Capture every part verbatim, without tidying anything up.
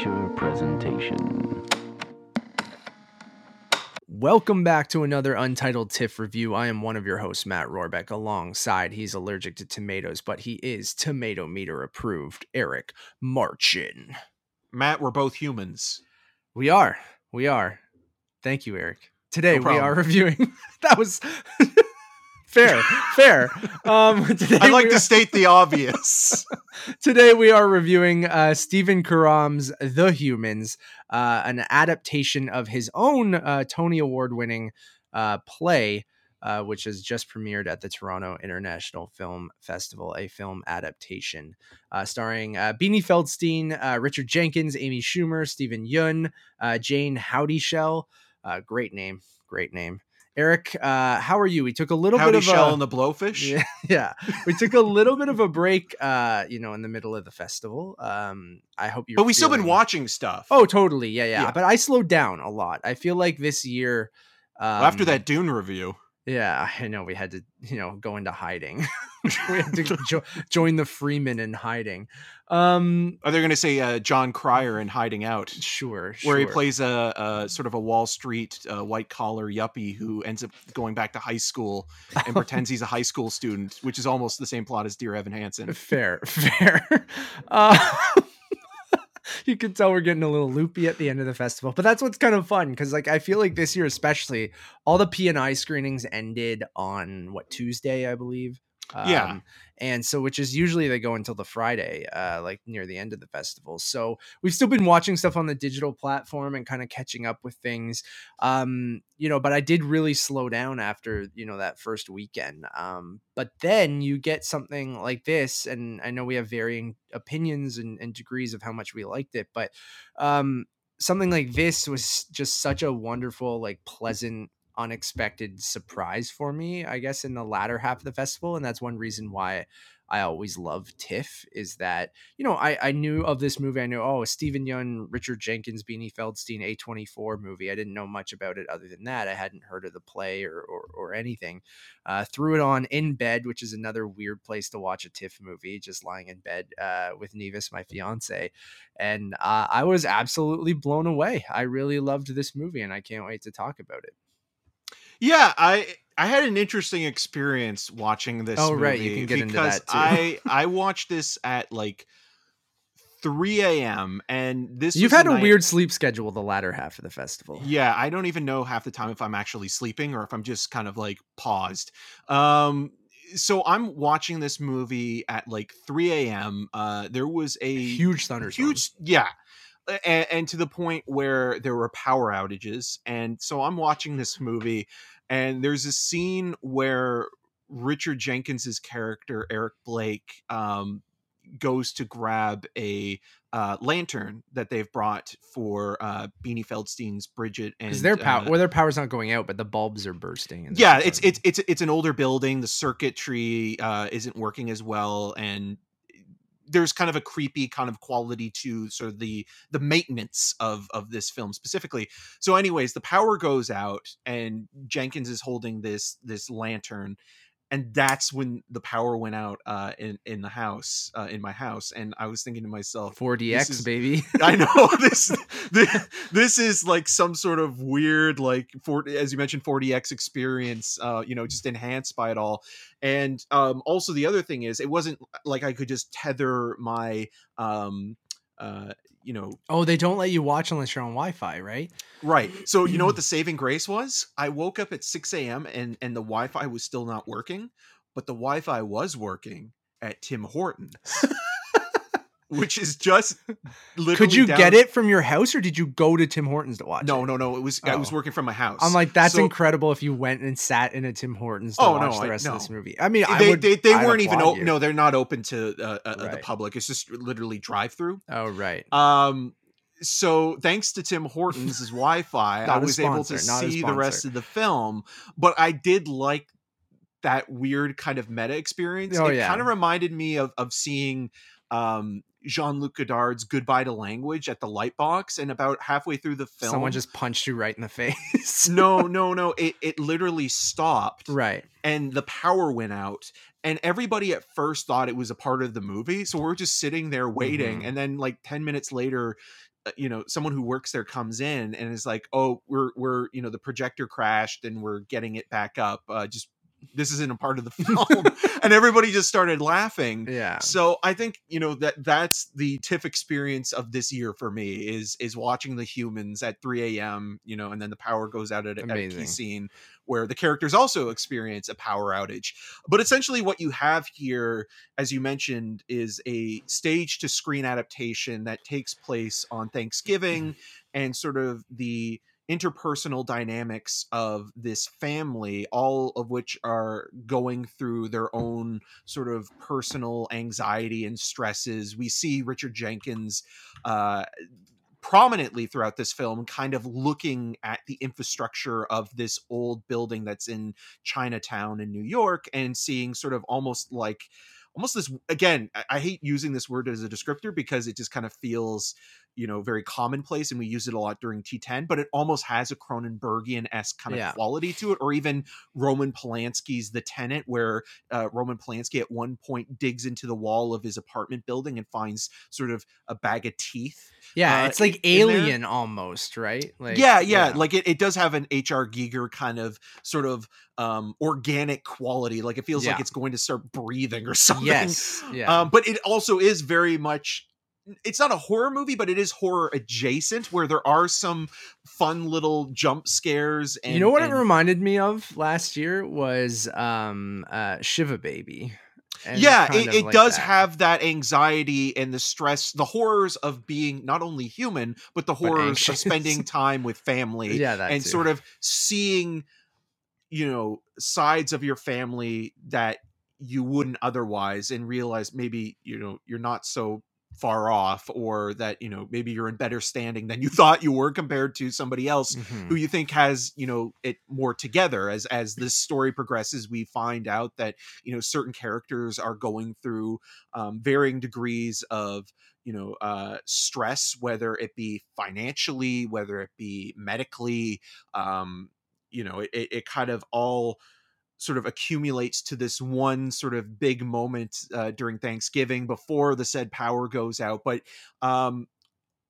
Feature presentation. Welcome back to another Untitled TIFF review. I am one of your hosts, Matt Rohrbeck. Alongside, he's allergic to tomatoes, but he is tomato meter approved, Eric Marchin. Matt, we're both humans. We are. We are. Thank you, Eric. Today no we are reviewing. That was fair, fair. Um, I'd like are... to state the obvious. Today we are reviewing uh, Stephen Karam's The Humans, uh, an adaptation of his own uh, Tony Award-winning uh, play, uh, which has just premiered at the Toronto International Film Festival, a film adaptation uh, starring uh, Beanie Feldstein, uh, Richard Jenkins, Amy Schumer, Stephen Yeun, uh, Jayne Houdyshell. Uh, great name. Great name. Eric, uh, how are you? We took a little Howdy bit of shell a, and the blowfish. Yeah, yeah. We took a little bit of a break, uh, you know, in the middle of the festival. Um, I hope you. But we've feeling... still been watching stuff. Oh, totally. Yeah, yeah, yeah. But I slowed down a lot. I feel like this year. Um, well, after that Dune review. Yeah, I know we had to, you know, go into hiding. We had to jo- join the Freeman in hiding. Um, Are they going to say uh, John Cryer in Hiding Out? Sure, sure. Where he plays a, a sort of a Wall Street uh, white collar yuppie who ends up going back to high school and pretends he's a high school student, which is almost the same plot as Dear Evan Hansen. Fair, fair. Uh, you can tell we're getting a little loopy at the end of the festival, but that's what's kind of fun because, like, I feel like this year especially, all the P and I screenings ended on what Tuesday, I believe. Um, yeah, and so which is usually they go until the Friday, uh, like near the end of the festival. So we've still been watching stuff on the digital platform and kind of catching up with things, um, you know. But I did really slow down after you know that first weekend. Um, but then you get something like this, and I know we have varying opinions and, and degrees of how much we liked it, but um, something like this was just such a wonderful, like, pleasant, unexpected surprise for me, I guess, in the latter half of the festival. And that's one reason why I always love TIFF is that, you know, I, I knew of this movie. I knew, oh, Stephen Yeun, Richard Jenkins, Beanie Feldstein, A twenty-four movie. I didn't know much about it other than that. I hadn't heard of the play or or, or anything. Uh, threw it on in bed, which is another weird place to watch a TIFF movie, just lying in bed uh, with Nevis, my fiance. And uh, I was absolutely blown away. I really loved this movie and I can't wait to talk about it. Yeah, I I had an interesting experience watching this oh, movie right. You can get into that too. I, I watched this at like three a.m. and this You've had a night... weird sleep schedule the latter half of the festival. Yeah, I don't even know half the time if I'm actually sleeping or if I'm just kind of like paused. Um so I'm watching this movie at like three a.m. Uh there was a huge thunderstorm. Huge yeah. And, and to the point where there were power outages. And so I'm watching this movie and there's a scene where Richard Jenkins's character, Eric Blake, um, goes to grab a uh, lantern that they've brought for uh, Beanie Feldstein's Bridget. And their power, uh, well, their power's not going out, but the bulbs are bursting. And yeah, it's, it's, it's, it's an older building. The circuitry uh, isn't working as well. And there's kind of a creepy kind of quality to sort of the, the maintenance of, of this film specifically. So anyways, the power goes out and Jenkins is holding this, this lantern. And that's when the power went out uh, in, in the house, uh, in my house. And I was thinking to myself, four D X is, baby. I know this, this, this is like some sort of weird, like for, as you mentioned, four D X experience, uh, you know, just enhanced by it all. And um, also the other thing is it wasn't like I could just tether my, um, uh, you know, oh, they don't let you watch unless you're on Wi-Fi, right? Right. So you know what the saving grace was? I woke up at six a.m. and and the Wi-Fi was still not working, but the Wi-Fi was working at Tim Hortons, which is just literally. Could you down- get it from your house, or did you go to Tim Hortons to watch? No, it? no, no. It was oh. I was working from my house. I'm like, that's so incredible. If you went and sat in a Tim Hortons to oh, watch no, the rest I, no. of this movie, I mean, they I would, they, they weren't even. Op- no, they're not open to uh, uh, right. the public. It's just literally drive through. Oh right. Um. So thanks to Tim Hortons' Wi-Fi, I was sponsor, able to see the rest of the film. But I did like that weird kind of meta experience. Oh, it yeah. kind of reminded me of of seeing. Um, Jean-Luc Godard's Goodbye to Language at the Lightbox, and about halfway through the film someone just punched you right in the face. no no no it it literally stopped, right, and the power went out, and everybody at first thought it was a part of the movie, so we're just sitting there waiting. Mm-hmm. And then like ten minutes later you know, someone who works there comes in and is like, oh, we're, we're, you know, the projector crashed and we're getting it back up. Uh, just, this isn't a part of the film. And everybody just started laughing. Yeah. So I think, you know, that that's the TIFF experience of this year for me is, is watching The Humans at three a.m., you know, and then the power goes out at, at a key scene where the characters also experience a power outage. But essentially what you have here, as you mentioned, is a stage to screen adaptation that takes place on Thanksgiving and sort of the interpersonal dynamics of this family, all of which are going through their own sort of personal anxiety and stresses. We see Richard Jenkins uh, prominently throughout this film kind of looking at the infrastructure of this old building that's in Chinatown in New York and seeing sort of almost like almost this, again, I hate using this word as a descriptor because it just kind of feels, you know, very commonplace, and we use it a lot during T ten, but it almost has a Cronenbergian-esque kind of yeah. quality to it, or even Roman Polanski's The Tenant, where uh, Roman Polanski at one point digs into the wall of his apartment building and finds sort of a bag of teeth. Yeah, uh, it's like Alien almost, right? Like, yeah, yeah, yeah. Like it, it does have an H R. Giger kind of sort of um, organic quality. Like it feels yeah. like it's going to start breathing or something. Yes, yeah. Um, but it also is very much, it's not a horror movie, but it is horror adjacent, where there are some fun little jump scares. And, you know what and... it reminded me of last year was um, uh, Shiva Baby. And yeah, it, it like does that. have that anxiety and the stress, the horrors of being not only human, but the horrors but of spending time with family yeah, and too. sort of seeing, you know, sides of your family that you wouldn't otherwise, and realize maybe, you know, you're not so far off, or that, you know, maybe you're in better standing than you thought you were compared to somebody else mm-hmm. who you think has, you know, it more together. As as this story progresses, we find out that, you know, certain characters are going through um, varying degrees of, you know, uh, stress, whether it be financially, whether it be medically, um, you know, it, it kind of all sort of accumulates to this one sort of big moment uh, during Thanksgiving before the said power goes out. But um,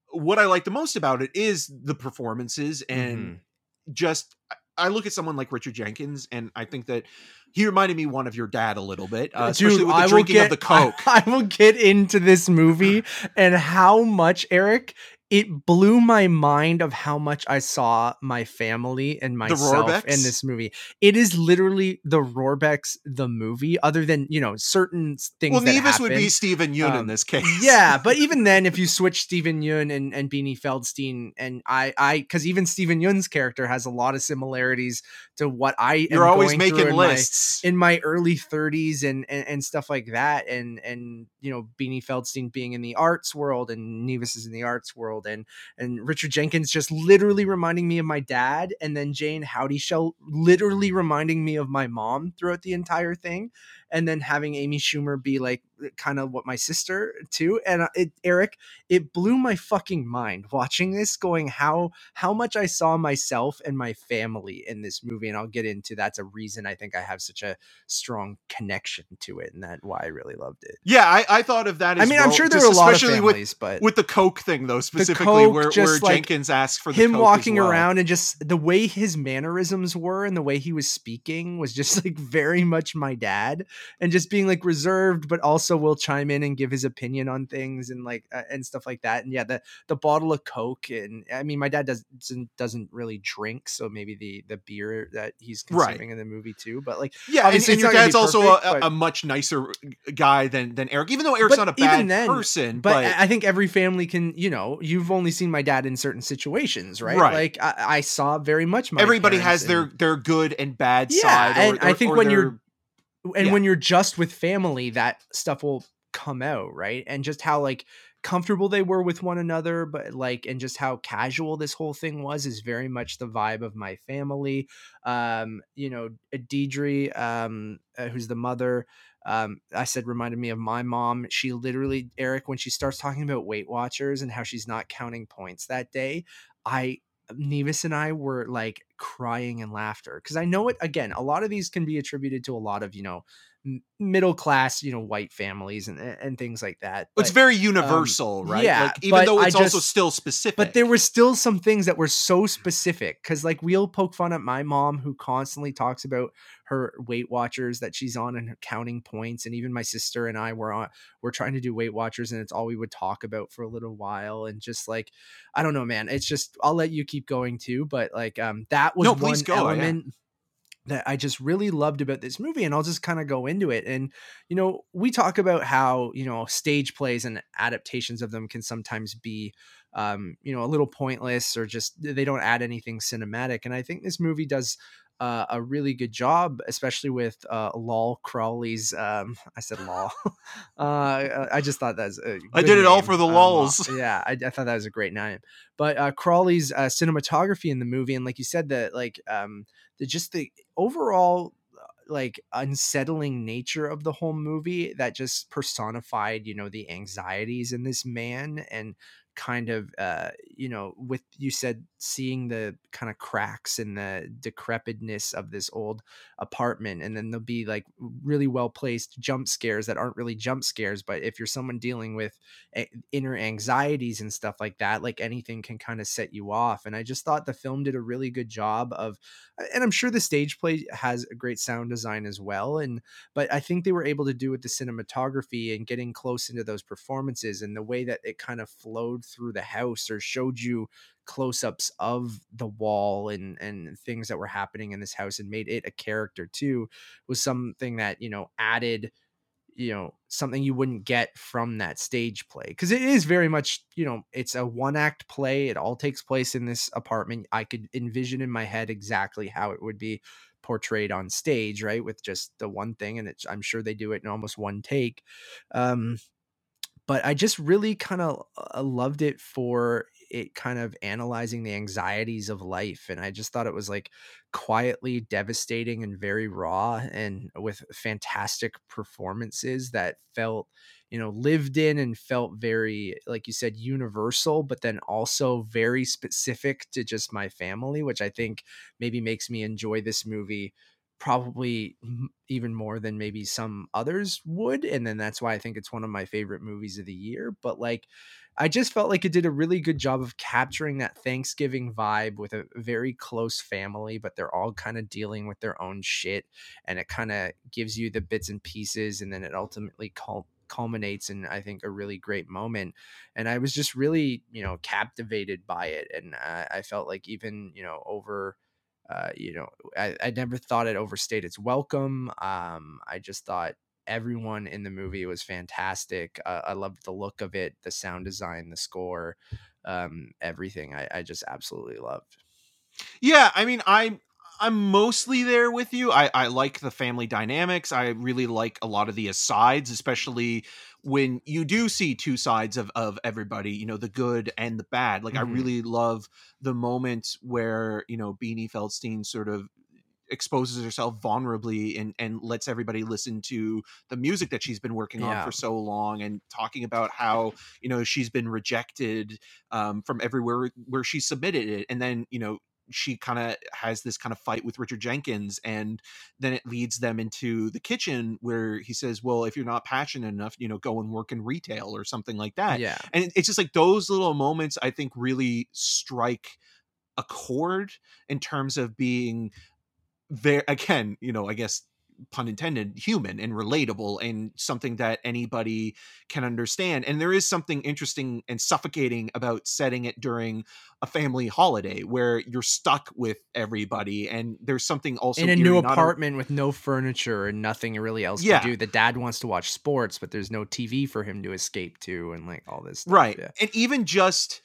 what I like the most about it is the performances and mm-hmm. just, I look at someone like Richard Jenkins and I think that he reminded me one of your dad a little bit, uh, Dude, especially with the I drinking get, of the Coke. I, I will get into this movie and how much, Eric, it blew my mind of how much I saw my family and myself in this movie. It is literally the Roarbex, the movie, other than, you know, certain things. Well, that Nevis happen. Would be Stephen Yeun um, in this case. Yeah. But even then, if you switch Stephen Yeun and, and Beanie Feldstein, and I, I, cause even Stephen Yeun's character has a lot of similarities to what I am You're always going making in lists my, in my early thirties and, and, and stuff like that. And, and, you know, Beanie Feldstein being in the arts world and Nevis is in the arts world. And and Richard Jenkins just literally reminding me of my dad, and then Jayne Houdyshell literally reminding me of my mom throughout the entire thing, and then having Amy Schumer be like kind of what my sister too. And it, Eric, it blew my fucking mind watching this, going how how much I saw myself and my family in this movie. And I'll get into that's a reason I think I have such a strong connection to it, and that why I really loved it. Yeah, I, I thought of that as I mean, well, I'm sure there were a lot of families, with, but with the Coke thing though specifically, Coke, where, where like Jenkins asked for the him Coke walking well. around, and just the way his mannerisms were and the way he was speaking was just like very much my dad, and just being like reserved but also So will chime in and give his opinion on things and like uh, and stuff like that. And yeah, the the bottle of Coke, and I mean my dad doesn't doesn't really drink, so maybe the the beer that he's consuming right. in the movie too. But like yeah, and, and your dad's also perfect, a, but, a much nicer guy than than Eric, even though Eric's not a bad then, person. But, but I think every family can, you know, you've only seen my dad in certain situations, right? right. Like I, I saw very much. My Everybody has and, their their good and bad yeah, side. Or, and or, I think when their, you're. And yeah. when you're just with family, that stuff will come out, right? And just how like comfortable they were with one another, but like, and just how casual this whole thing was is very much the vibe of my family. Um, you know, Deidre, um, uh, who's the mother, um, I said, reminded me of my mom. She literally, Eric, when she starts talking about Weight Watchers and how she's not counting points that day, I, Nevis and I were like crying in laughter, because I know it, again, a lot of these can be attributed to a lot of, you know, middle class, you know, white families and and things like that. But, it's very universal, um, right? Yeah. Like, even though it's I also just, still specific. But there were still some things that were so specific, because like we'll poke fun at my mom, who constantly talks about her Weight Watchers that she's on and her counting points. And even my sister and I were on, we're trying to do Weight Watchers, and it's all we would talk about for a little while. And just like, I don't know, man, it's just, I'll let you keep going too. But like, um, that was no, one go, element yeah. that I just really loved about this movie. And I'll just kind of go into it. And, you know, we talk about how, you know, stage plays and adaptations of them can sometimes be, um, you know, a little pointless, or just, they don't add anything cinematic. And I think this movie does Uh, a really good job, especially with uh, Lol Crawley's. Um, I said Lol. uh, I just thought that was a good I did it name. all for the lols. Um, yeah, I, I thought that was a great name. But uh, Crawley's uh, cinematography in the movie, and like you said, that like um, the just the overall like unsettling nature of the whole movie that just personified, you know, the anxieties in this man, and kind of, uh, you know, with, you said, seeing the kind of cracks and the decrepitness of this old apartment. And then there'll be like really well placed jump scares that aren't really jump scares. But if you're someone dealing with a- inner anxieties and stuff like that, like anything can kind of set you off. And I just thought the film did a really good job of, and I'm sure the stage play has a great sound design as well. And, but I think they were able to do with the cinematography and getting close into those performances and the way that it kind of flowed through the house, or showed you close-ups of the wall and and things that were happening in this house, and made it a character too, was something that, you know, added, you know, something you wouldn't get from that stage play, because it is very much, you know, it's a one-act play. It all takes place in this apartment. I could envision in my head exactly how it would be portrayed on stage, right, with just the one thing, and it's, I'm sure they do it in almost one take. Um, But I just really kind of loved it for it kind of analyzing the anxieties of life. And I just thought it was like quietly devastating and very raw, and with fantastic performances that felt, you know, lived in and felt very, like you said, universal, but then also very specific to just my family, which I think maybe makes me enjoy this movie probably even more than maybe some others would. And then that's why I think it's one of my favorite movies of the year. But like, I just felt like it did a really good job of capturing that Thanksgiving vibe with a very close family, but they're all kind of dealing with their own shit. And it kind of gives you the bits and pieces. And then it ultimately called culminates in, I think, a really great moment. And I was just really, you know, captivated by it. And I, I felt like even, you know, over, Uh, you know, I, I never thought it overstayed its welcome. Um, I just thought everyone in the movie was fantastic. Uh, I loved the look of it, the sound design, the score, um, everything. I, I just absolutely loved. Yeah, I mean, I'm I'm mostly there with you. I, I like the family dynamics. I really like a lot of the asides, especially when you do see two sides of, of everybody, you know, the good and the bad. Like, mm-hmm. I really love the moments where, you know, Beanie Feldstein sort of exposes herself vulnerably and, and lets everybody listen to the music that she's been working yeah. on for so long, and talking about how, you know, she's been rejected um, from everywhere where she submitted it. And then, you know, she kind of has this kind of fight with Richard Jenkins, and then it leads them into the kitchen where he says, well, if you're not passionate enough, you know, go and work in retail or something like that. Yeah. And it's just like those little moments, I think, really strike a chord in terms of being very, again, you know, I guess, pun intended, human and relatable, and something that anybody can understand. And there is something interesting and suffocating about setting it during a family holiday where you're stuck with everybody. And there's something also in a new apartment a- with no furniture and nothing really else yeah. to do. The dad wants to watch sports, but there's no T V for him to escape to, and like all this stuff. Right. Yeah. And even just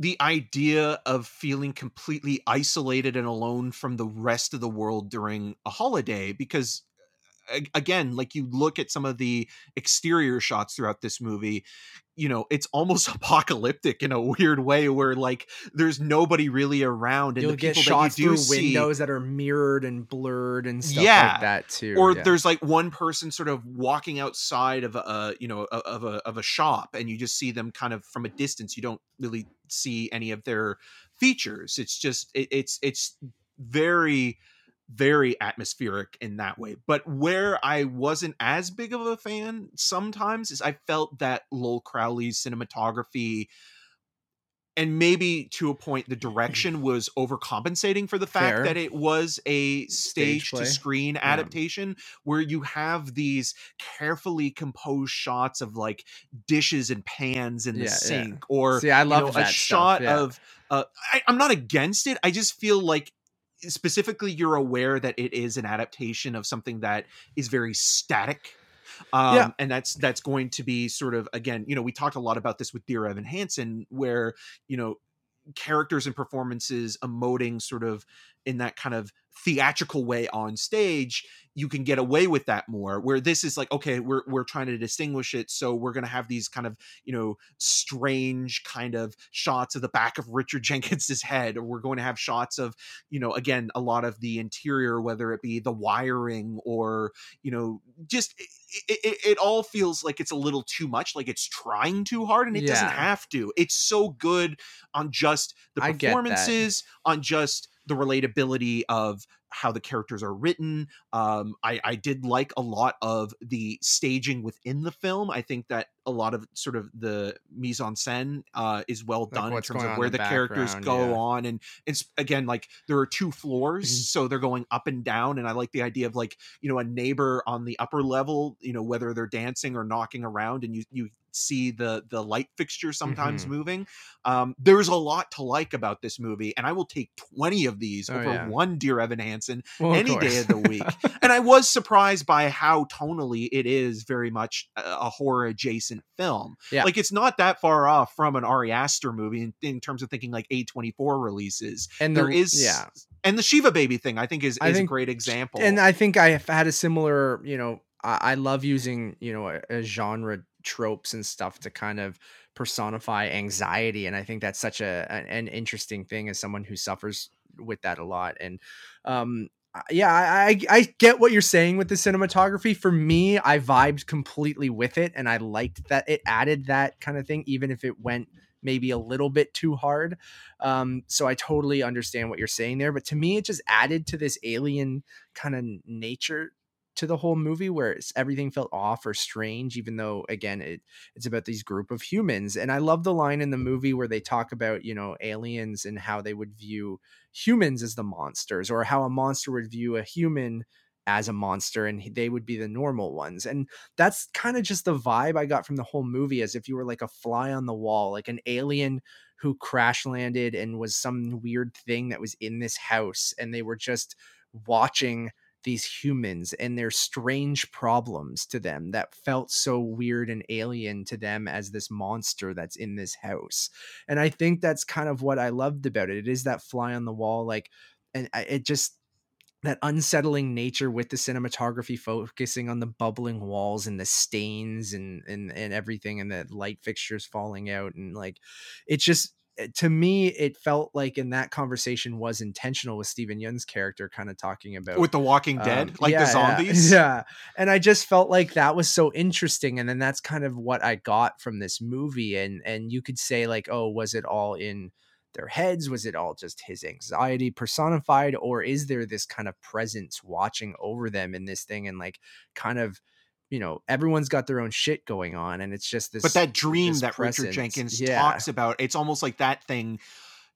the idea of feeling completely isolated and alone from the rest of the world during a holiday, because again, like you look at some of the exterior shots throughout this movie, you know, it's almost apocalyptic in a weird way where like there's nobody really around, and you'll the people get shots that you do through see, windows that are mirrored and blurred and stuff yeah. like that too. Or yeah. there's like one person sort of walking outside of a, you know, of a, of a shop, and you just see them kind of from a distance. You don't really see any of their features. It's just, it, it's, it's very very atmospheric in that way. But where I wasn't as big of a fan sometimes is I felt that Lowell Crowley's cinematography and maybe to a point the direction was overcompensating for the fact Fair. that it was a stage to screen adaptation, yeah. where you have these carefully composed shots of like dishes and pans in the yeah, sink yeah. or See, I love you know, that a stuff. shot yeah. of uh, I, I'm not against it. I just feel like specifically you're aware that it is an adaptation of something that is very static. Um, yeah. And that's, that's going to be sort of, again, you know, we talked a lot about this with Dear Evan Hansen, where, you know, characters and performances emoting sort of in that kind of theatrical way on stage, you can get away with that more, where this is like, okay, we're, we're trying to distinguish it. So we're going to have these kind of, you know, strange kind of shots of the back of Richard Jenkins's head, or we're going to have shots of, you know, again, a lot of the interior, whether it be the wiring or, you know, just it, it, it all feels like it's a little too much, like it's trying too hard, and it yeah. doesn't have to. It's so good on just the performances, on just the relatability of how the characters are written. Um, I, I did like a lot of the staging within the film. I think that a lot of sort of the mise en scène uh, is well done like in terms of where the, the characters go yeah. on. And it's again, like there are two floors, mm-hmm. so they're going up and down. And I like the idea of like, you know, a neighbor on the upper level, you know, whether they're dancing or knocking around, and you, you see the, the light fixture sometimes mm-hmm. moving. Um, there's a lot to like about this movie, and I will take twenty of these oh, over yeah. one Dear Evan Hansen Well, any day of the week. And I was surprised by how tonally it is very much a, a horror adjacent film. Yeah. Like it's not that far off from an Ari Aster movie in, in terms of thinking like A twenty-four releases. And the, there is, yeah. and the Shiva Baby thing I think is, is I think, a great example. And I think I have had a similar, you know, I, I love using, you know, a, a genre tropes and stuff to kind of personify anxiety. And I think that's such a, an interesting thing as someone who suffers with that a lot. And um yeah I, I I get what you're saying with the cinematography. For me, I vibed completely with it, and I liked that it added that kind of thing, even if it went maybe a little bit too hard. Um so I totally understand what you're saying there, but to me it just added to this alien kind of nature to the whole movie, where it's, everything felt off or strange, even though again it it's about these group of humans. And I love the line in the movie where they talk about, you know, aliens and how they would view humans as the monsters, or how a monster would view a human as a monster, and they would be the normal ones. And that's kind of just the vibe I got from the whole movie, as if you were like a fly on the wall, like an alien who crash landed and was some weird thing that was in this house, and they were just watching these humans and their strange problems to them that felt so weird and alien to them as this monster that's in this house. And I think that's kind of what I loved about it. It is that fly on the wall, like, and it just, that unsettling nature with the cinematography focusing on the bubbling walls and the stains and, and, and everything, and the light fixtures falling out. And like, it just, to me, it felt like, in that conversation was intentional with Stephen Yeun's character kind of talking about with the Walking um, Dead, like yeah, the zombies. Yeah, yeah. And I just felt like that was so interesting. And then that's kind of what I got from this movie. And, and you could say like, oh, was it all in their heads? Was it all just his anxiety personified? Or is there this kind of presence watching over them in this thing? And like, kind of, you know, everyone's got their own shit going on, and it's just this, but that dream that presence. Richard Jenkins yeah. talks about, it's almost like that thing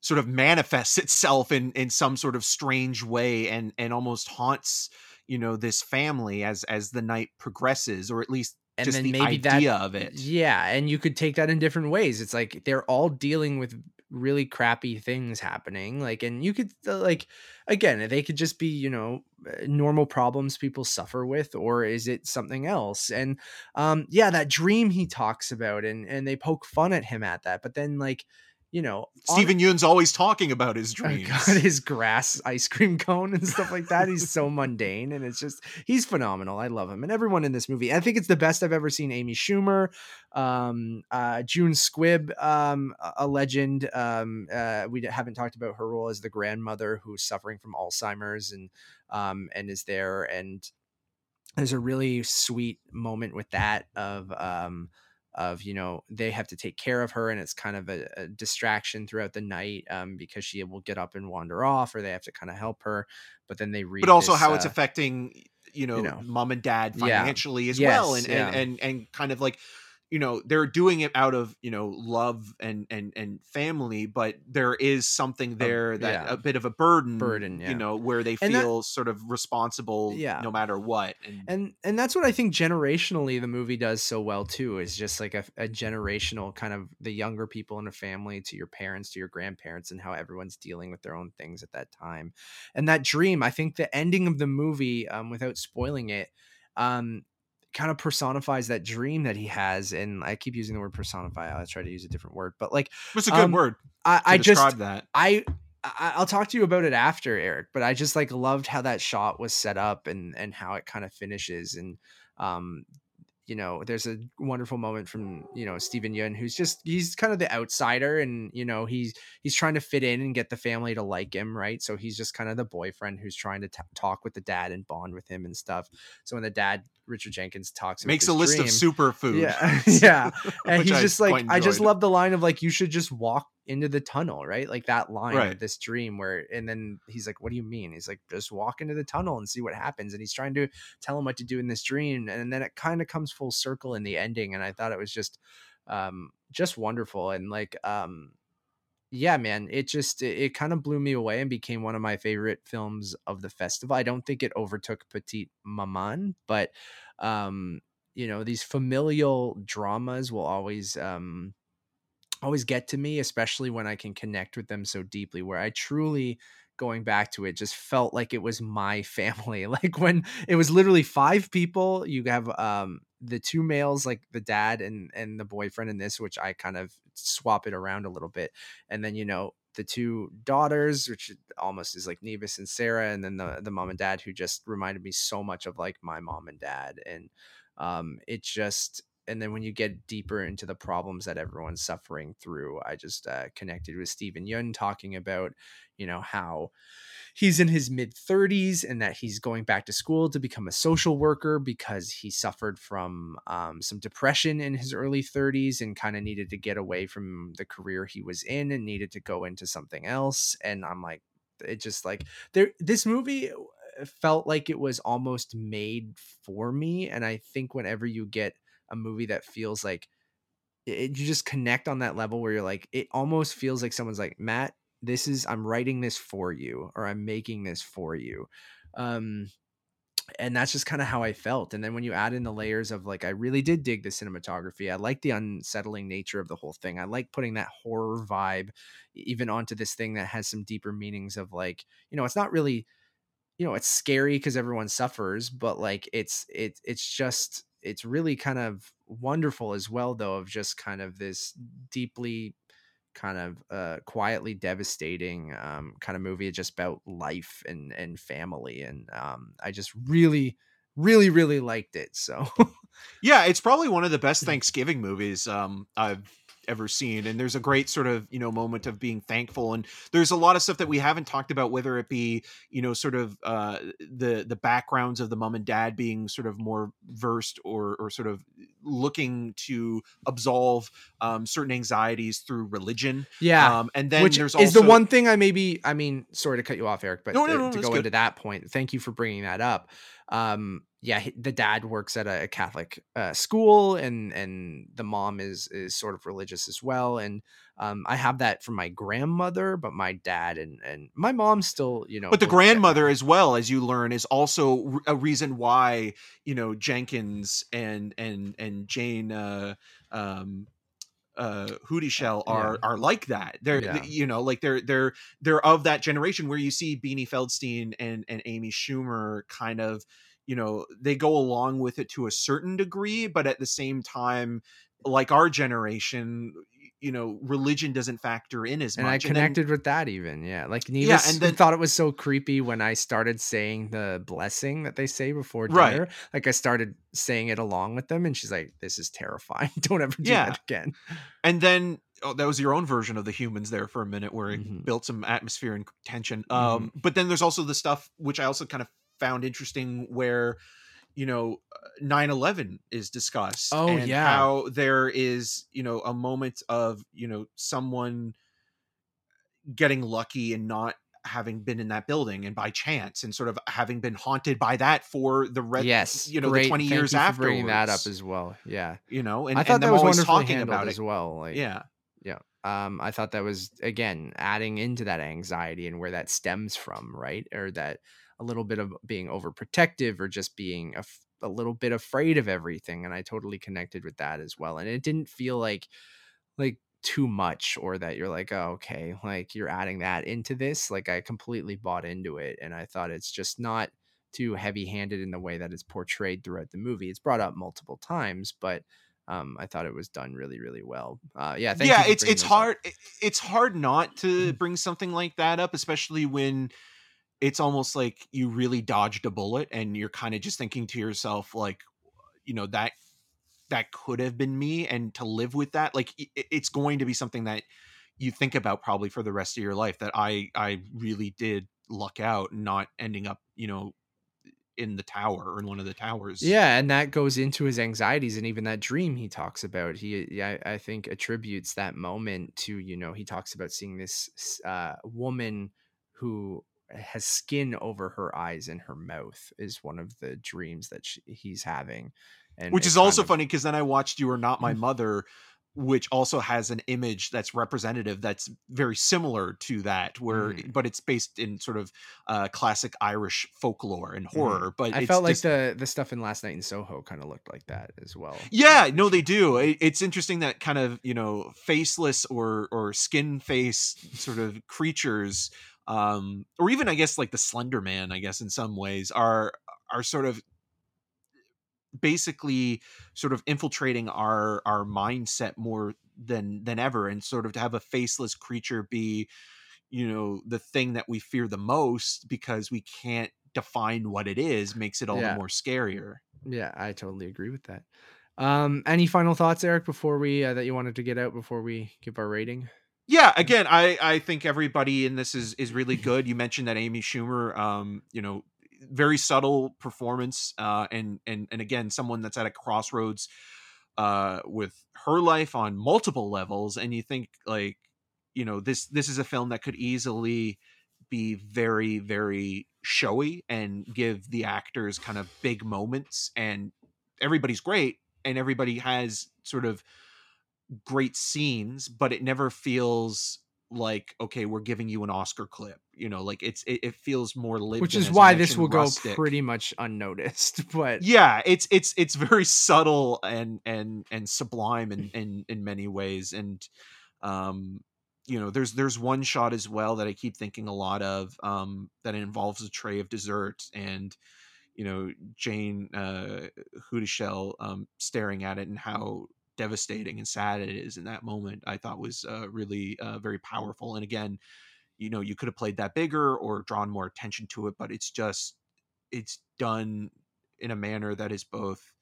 sort of manifests itself in, in some sort of strange way, and, and almost haunts, you know, this family as, as the night progresses, or at least and just then the maybe idea that, of it. Yeah. And you could take that in different ways. It's like, they're all dealing with really crappy things happening. Like, and you could like, again, they could just be, you know, normal problems people suffer with, or is it something else? And um, yeah, that dream he talks about, and, and they poke fun at him at that. But then like, you know, Stephen Yeun's always talking about his dreams. Oh God, his grass ice cream cone and stuff like that. He's so mundane, and it's just, he's phenomenal. I love him, and everyone in this movie. I think it's the best I've ever seen Amy Schumer, um, uh, June Squibb, um, a legend. Um, uh, we haven't talked about her role as the grandmother who's suffering from Alzheimer's and um, and is there. And there's a really sweet moment with that of um, of, you know, they have to take care of her, and it's kind of a, a distraction throughout the night um, because she will get up and wander off, or they have to kind of help her. But then they read, but also this, how uh, it's affecting, you know, you know, mom and dad financially yeah. as yes, well. And, yeah. and, and, and kind of like, you know, they're doing it out of, you know, love and, and, and family, but there is something there that yeah. a bit of a burden, burden, yeah. you know, where they feel that, sort of responsible yeah. no matter what. And, and, and that's what I think generationally the movie does so well too, is just like a, a generational kind of the younger people in a family to your parents, to your grandparents, and how everyone's dealing with their own things at that time. And that dream, I think the ending of the movie, um, without spoiling it, um, kind of personifies that dream that he has. And I keep using the word personify. I try to use a different word, but like, what's a good um, word? I, I just, that. I, I, I'll talk to you about it after, Eric, but I just like loved how that shot was set up and, and how it kind of finishes. And, um, you know, there's a wonderful moment from, you know, Stephen Yeun, who's just, he's kind of the outsider, and, you know, he's, he's trying to fit in and get the family to like him. Right. So he's just kind of the boyfriend who's trying to t- talk with the dad and bond with him and stuff. So when the dad, Richard Jenkins, talks, makes a list dream, of superfood. Yeah. yeah. And he's just I like, I just love the line of like, you should just walk into the tunnel. Right. Like that line right. of this dream where, and then he's like, what do you mean? He's like, just walk into the tunnel and see what happens. And he's trying to tell him what to do in this dream. And then it kind of comes full circle in the ending. And I thought it was just, um, just wonderful. And like, um, yeah, man, it just, it, it kind of blew me away and became one of my favorite films of the festival. I don't think it overtook Petite Maman, but, um, you know, these familial dramas will always, um, always get to me, especially when I can connect with them so deeply, where I truly, going back to it, just felt like it was my family. Like when it was literally five people, you have um the two males, like the dad and and the boyfriend in this, which I kind of swap it around a little bit, and then, you know, the two daughters, which almost is like Nevis and Sarah, and then the the mom and dad, who just reminded me so much of like my mom and dad. And um it just, and then when you get deeper into the problems that everyone's suffering through, I just uh, connected with Stephen Yeun talking about, you know, how he's in his mid thirties and that he's going back to school to become a social worker because he suffered from um, some depression in his early thirties and kind of needed to get away from the career he was in and needed to go into something else. And I'm like, it just like there, this movie felt like it was almost made for me. And I think whenever you get a movie that feels like it, you just connect on that level where you're like, it almost feels like someone's like, Matt, this is, I'm writing this for you, or I'm making this for you. Um, and that's just kind of how I felt. And then when you add in the layers of like, I really did dig the cinematography. I like the unsettling nature of the whole thing. I like putting that horror vibe even onto this thing that has some deeper meanings of like, you know, it's not really, you know, it's scary because everyone suffers, but like it's, it, it's just, it's really kind of wonderful as well, though, of just kind of this deeply kind of uh, quietly devastating um, kind of movie just about life and, and family. And um, I just really, really, really liked it. So, yeah, it's probably one of the best Thanksgiving movies um, I've ever seen. And there's a great sort of, you know, moment of being thankful. And there's a lot of stuff that we haven't talked about, whether it be, you know, sort of uh, the, the backgrounds of the mom and dad being sort of more versed or, or sort of looking to absolve um, certain anxieties through religion. Yeah. Um, and then Which there's also is the one thing I maybe, I mean, sorry to cut you off, Eric, but no, no, no, to, to go good. into that point, thank you for bringing that up. Um, yeah, the dad works at a Catholic uh, school, and, and the mom is, is sort of religious as well. And um, I have that from my grandmother, but my dad and, and my mom still, you know, but the grandmother as well, as you learn, is also a reason why, you know, Jenkins and, and, and Jayne, uh, um, uh Houdyshell are yeah. are like that. They're yeah. you know, like they're they're they're of that generation where you see Beanie Feldstein and and Amy Schumer kind of, you know, they go along with it to a certain degree, but at the same time, like our generation, you know, religion doesn't factor in as much. And I connected and then, with that even. Yeah. Like Nevis yeah, and then, thought it was so creepy when I started saying the blessing that they say before dinner. Right. Like I started saying it along with them, and she's like, this is terrifying. Don't ever do yeah. that again. And then oh, that was your own version of The Humans there for a minute, where it mm-hmm. built some atmosphere and tension. Um, mm-hmm. But then there's also the stuff, which I also kind of found interesting, where you know, nine eleven is discussed. Oh, and yeah. How there is, you know, a moment of, you know, someone getting lucky and not having been in that building and by chance and sort of having been haunted by that for the rest, yes, you know, great. The twenty Thank years after bringing that up as well. Yeah. You know, and I thought and that was always talking about it as well. Like, yeah. Yeah. Um, I thought that was, again, adding into that anxiety and where that stems from, right? Or that a little bit of being overprotective or just being a, a little bit afraid of everything. And I totally connected with that as well. And it didn't feel like, like too much or that you're like, oh, okay, like you're adding that into this. Like I completely bought into it. And I thought it's just not too heavy handed in the way that it's portrayed throughout the movie. It's brought up multiple times, but Um, I thought it was done really, really well. Uh, yeah, thank yeah. You it's it's hard. Up. It's hard not to bring something like that up, especially when it's almost like you really dodged a bullet, and you're kind of just thinking to yourself, like, you know, that that could have been me, and to live with that, like, it, it's going to be something that you think about probably for the rest of your life. That I I really did luck out, not ending up, you know, in the tower or in one of the towers. Yeah. And that goes into his anxieties and even that dream he talks about. He, I, I think attributes that moment to, you know, he talks about seeing this uh, woman who has skin over her eyes and her mouth is one of the dreams that she, he's having. And which is also kind of funny, because then I watched You Are Not My Mother, which also has an image that's representative that's very similar to that, where mm. but it's based in sort of uh, classic Irish folklore and horror. Mm. But I it's felt like just... the the stuff in Last Night in Soho kind of looked like that as well. Yeah, no, they do. It's interesting that kind of, you know, faceless or or skin face sort of creatures, um, or even I guess like the Slender Man, I guess in some ways are are sort of basically sort of infiltrating our our mindset more than than ever, and sort of to have a faceless creature be, you know, the thing that we fear the most because we can't define what it is makes it all yeah. the more scarier. Yeah, I totally agree with that. Um any final thoughts, Eric, before we uh, that you wanted to get out before we give our rating? Yeah, again, I I think everybody in this is is really good. You mentioned that Amy Schumer, um you know, very subtle performance, uh, and and and again, someone that's at a crossroads uh, with her life on multiple levels. And you think, like, you know, this this is a film that could easily be very, very showy and give the actors kind of big moments. And everybody's great, and everybody has sort of great scenes, but it never feels like, okay, we're giving you an Oscar clip, you know, like it's it, it feels more lived, which is why this will rustic. Go pretty much unnoticed. But yeah, it's it's it's very subtle and and and sublime in in, in many ways. And um you know, there's there's one shot as well that I keep thinking a lot of, um that involves a tray of dessert, and you know, Jayne uh Houdyshell um staring at it and how devastating and sad it is in that moment, I thought was uh, really uh, very powerful. And again, you know, you could have played that bigger or drawn more attention to it, but it's just, it's done in a manner that is both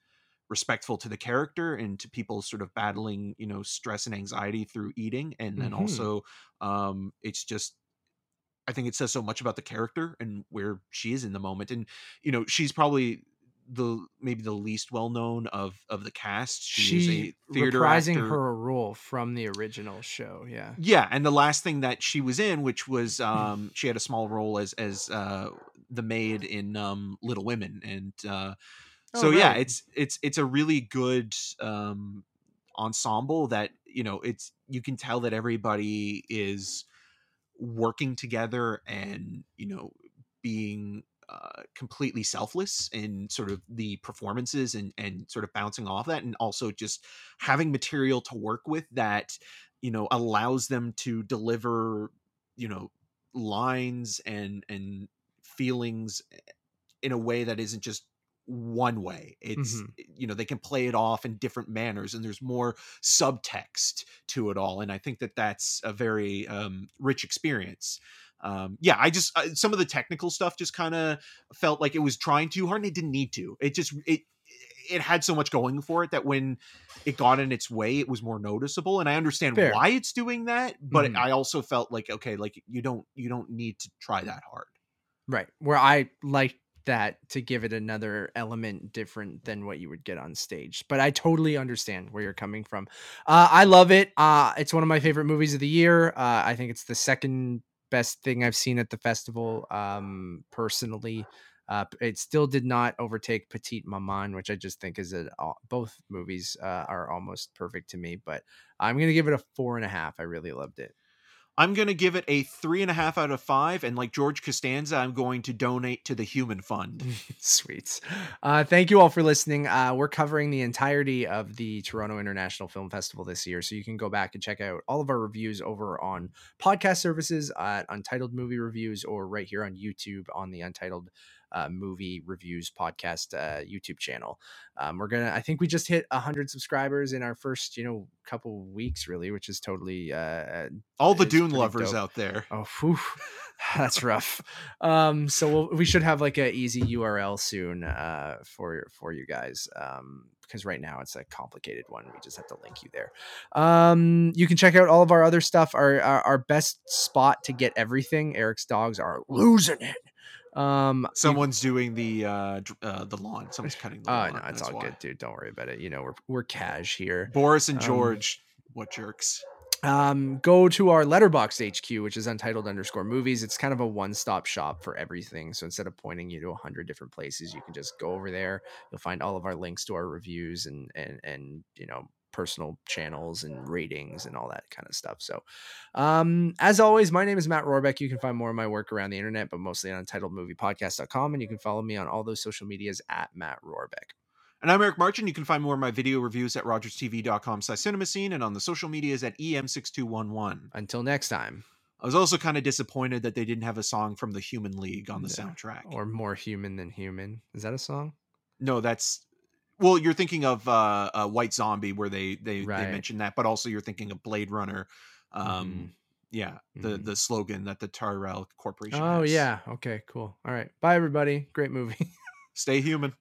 respectful to the character and to people sort of battling, you know, stress and anxiety through eating. And then mm-hmm. also um, it's just, I think it says so much about the character and where she is in the moment. And, you know, she's probably the maybe the least well-known of of the cast. She, she is a theater reprising actor. Her role from the original show. Yeah yeah and the last thing that she was in, which was um she had a small role as as uh the maid in um Little Women. And uh so oh, right. yeah it's it's it's a really good um ensemble that, you know, it's you can tell that everybody is working together and, you know, being Uh, completely selfless in sort of the performances and and sort of bouncing off that, and also just having material to work with that, you know, allows them to deliver, you know, lines and and feelings in a way that isn't just one way. It's mm-hmm. you know, they can play it off in different manners, and there's more subtext to it all. And I think that that's a very um rich experience. Um, yeah, I just uh, some of the technical stuff just kind of felt like it was trying too hard, and it didn't need to. It just it it had so much going for it that when it got in its way, it was more noticeable. And I understand Fair. Why it's doing that, but mm-hmm. I also felt like, okay, like you don't you don't need to try that hard. Right. Where I like that to give it another element different than what you would get on stage. But I totally understand where you're coming from. Uh, I love it. Uh, it's one of my favorite movies of the year. Uh, I think it's the second best thing I've seen at the festival. Um, personally, uh, it still did not overtake Petite Maman, which I just think is a, both movies uh, are almost perfect to me, but I'm going to give it a four and a half. I really loved it. I'm going to give it a three and a half out of five. And like George Costanza, I'm going to donate to the Human Fund. Sweet. Uh, thank you all for listening. Uh, we're covering the entirety of the Toronto International Film Festival this year. So you can go back and check out all of our reviews over on podcast services at Untitled Movie Reviews, or right here on YouTube on the Untitled Uh, movie Reviews podcast uh, YouTube channel. Um, we're gonna, I think we just hit one hundred subscribers in our first, you know, couple weeks, really, which is totally uh, all the Dune lovers dope out there. Oh, whew. That's rough. Um, so we'll, we should have like a easy U R L soon uh, for for you guys. Um, because right now it's a complicated one. We just have to link you there. Um, you can check out all of our other stuff. Our our, our best spot to get everything. Eric's dogs are losing it. Um, someone's you, doing the uh, uh the lawn. Someone's cutting the lawn. Oh no, it's all why. Good, dude. Don't worry about it. You know, we're we're cash here. Boris and George, um, what jerks. Um, go to our Letterboxd H Q, which is Untitled underscore movies. It's kind of a one-stop shop for everything. So instead of pointing you to a hundred different places, you can just go over there. You'll find all of our links to our reviews and and and you know, personal channels and ratings and all that kind of stuff. So um, as always, my name is Matt Rohrbeck. You can find more of my work around the internet, but mostly on untitled movie podcast dot com. And you can follow me on all those social medias at Matt Rohrbeck. And I'm Eric Marchin. You can find more of my video reviews at rogers t v dot com slash cinema scene and on the social medias at E M six two one one. Until next time. I was also kind of disappointed that they didn't have a song from the Human League on the yeah. soundtrack. Or More Human Than Human. Is that a song? No, that's... Well, you're thinking of uh, uh, White Zombie, where they they, right. they mentioned that, but also you're thinking of Blade Runner. Um, mm-hmm. Yeah, the, mm-hmm. the slogan that the Tyrell Corporation Oh, has. Yeah. Okay, cool. All right. Bye, everybody. Great movie. Stay human.